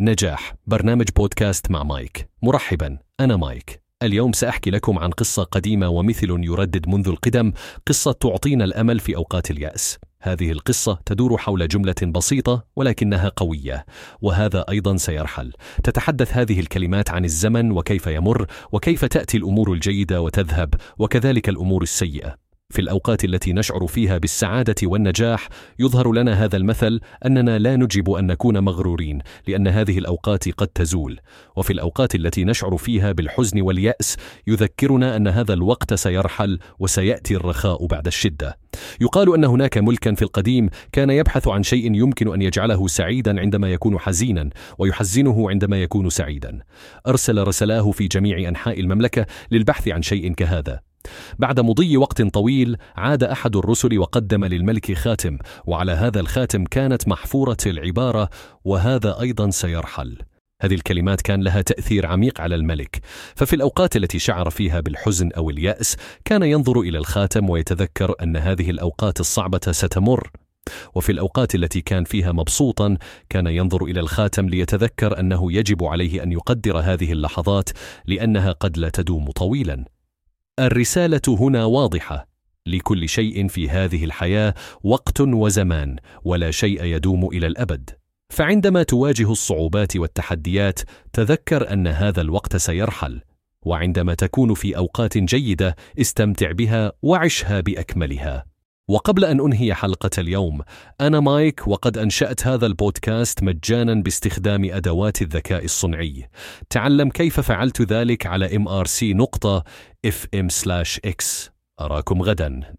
نجاح برنامج بودكاست مع مايك. مرحبا، أنا مايك. اليوم سأحكي لكم عن قصة قديمة ومثل يردد منذ القدم، قصة تعطينا الأمل في أوقات اليأس. هذه القصة تدور حول جملة بسيطة ولكنها قوية، وهذا أيضا سيرحل. تتحدث هذه الكلمات عن الزمن وكيف يمر، وكيف تأتي الأمور الجيدة وتذهب، وكذلك الأمور السيئة. في الأوقات التي نشعر فيها بالسعادة والنجاح، يظهر لنا هذا المثل أننا لا نجب أن نكون مغرورين، لأن هذه الأوقات قد تزول. وفي الأوقات التي نشعر فيها بالحزن واليأس، يذكرنا أن هذا الوقت سيرحل وسيأتي الرخاء بعد الشدة. يقال أن هناك ملكا في القديم كان يبحث عن شيء يمكن أن يجعله سعيدا عندما يكون حزينا، ويحزنه عندما يكون سعيدا. أرسل رسلاه في جميع أنحاء المملكة للبحث عن شيء كهذا. بعد مضي وقت طويل، عاد أحد الرسل وقدم للملك خاتم، وعلى هذا الخاتم كانت محفورة العبارة: وهذا أيضا سيرحل. هذه الكلمات كان لها تأثير عميق على الملك، ففي الأوقات التي شعر فيها بالحزن أو اليأس، كان ينظر إلى الخاتم ويتذكر أن هذه الأوقات الصعبة ستمر. وفي الأوقات التي كان فيها مبسوطا، كان ينظر إلى الخاتم ليتذكر أنه يجب عليه أن يقدر هذه اللحظات، لأنها قد لا تدوم طويلا. الرسالة هنا واضحة: لكل شيء في هذه الحياة وقت وزمان، ولا شيء يدوم إلى الأبد. فعندما تواجه الصعوبات والتحديات، تذكر أن هذا الوقت سيرحل، وعندما تكون في أوقات جيدة، استمتع بها وعشها بأكملها. وقبل أن أنهي حلقة اليوم، أنا مايك، وقد أنشأت هذا البودكاست مجانا باستخدام أدوات الذكاء الصنعي. تعلم كيف فعلت ذلك على mrc.fm/x. أراكم غدا.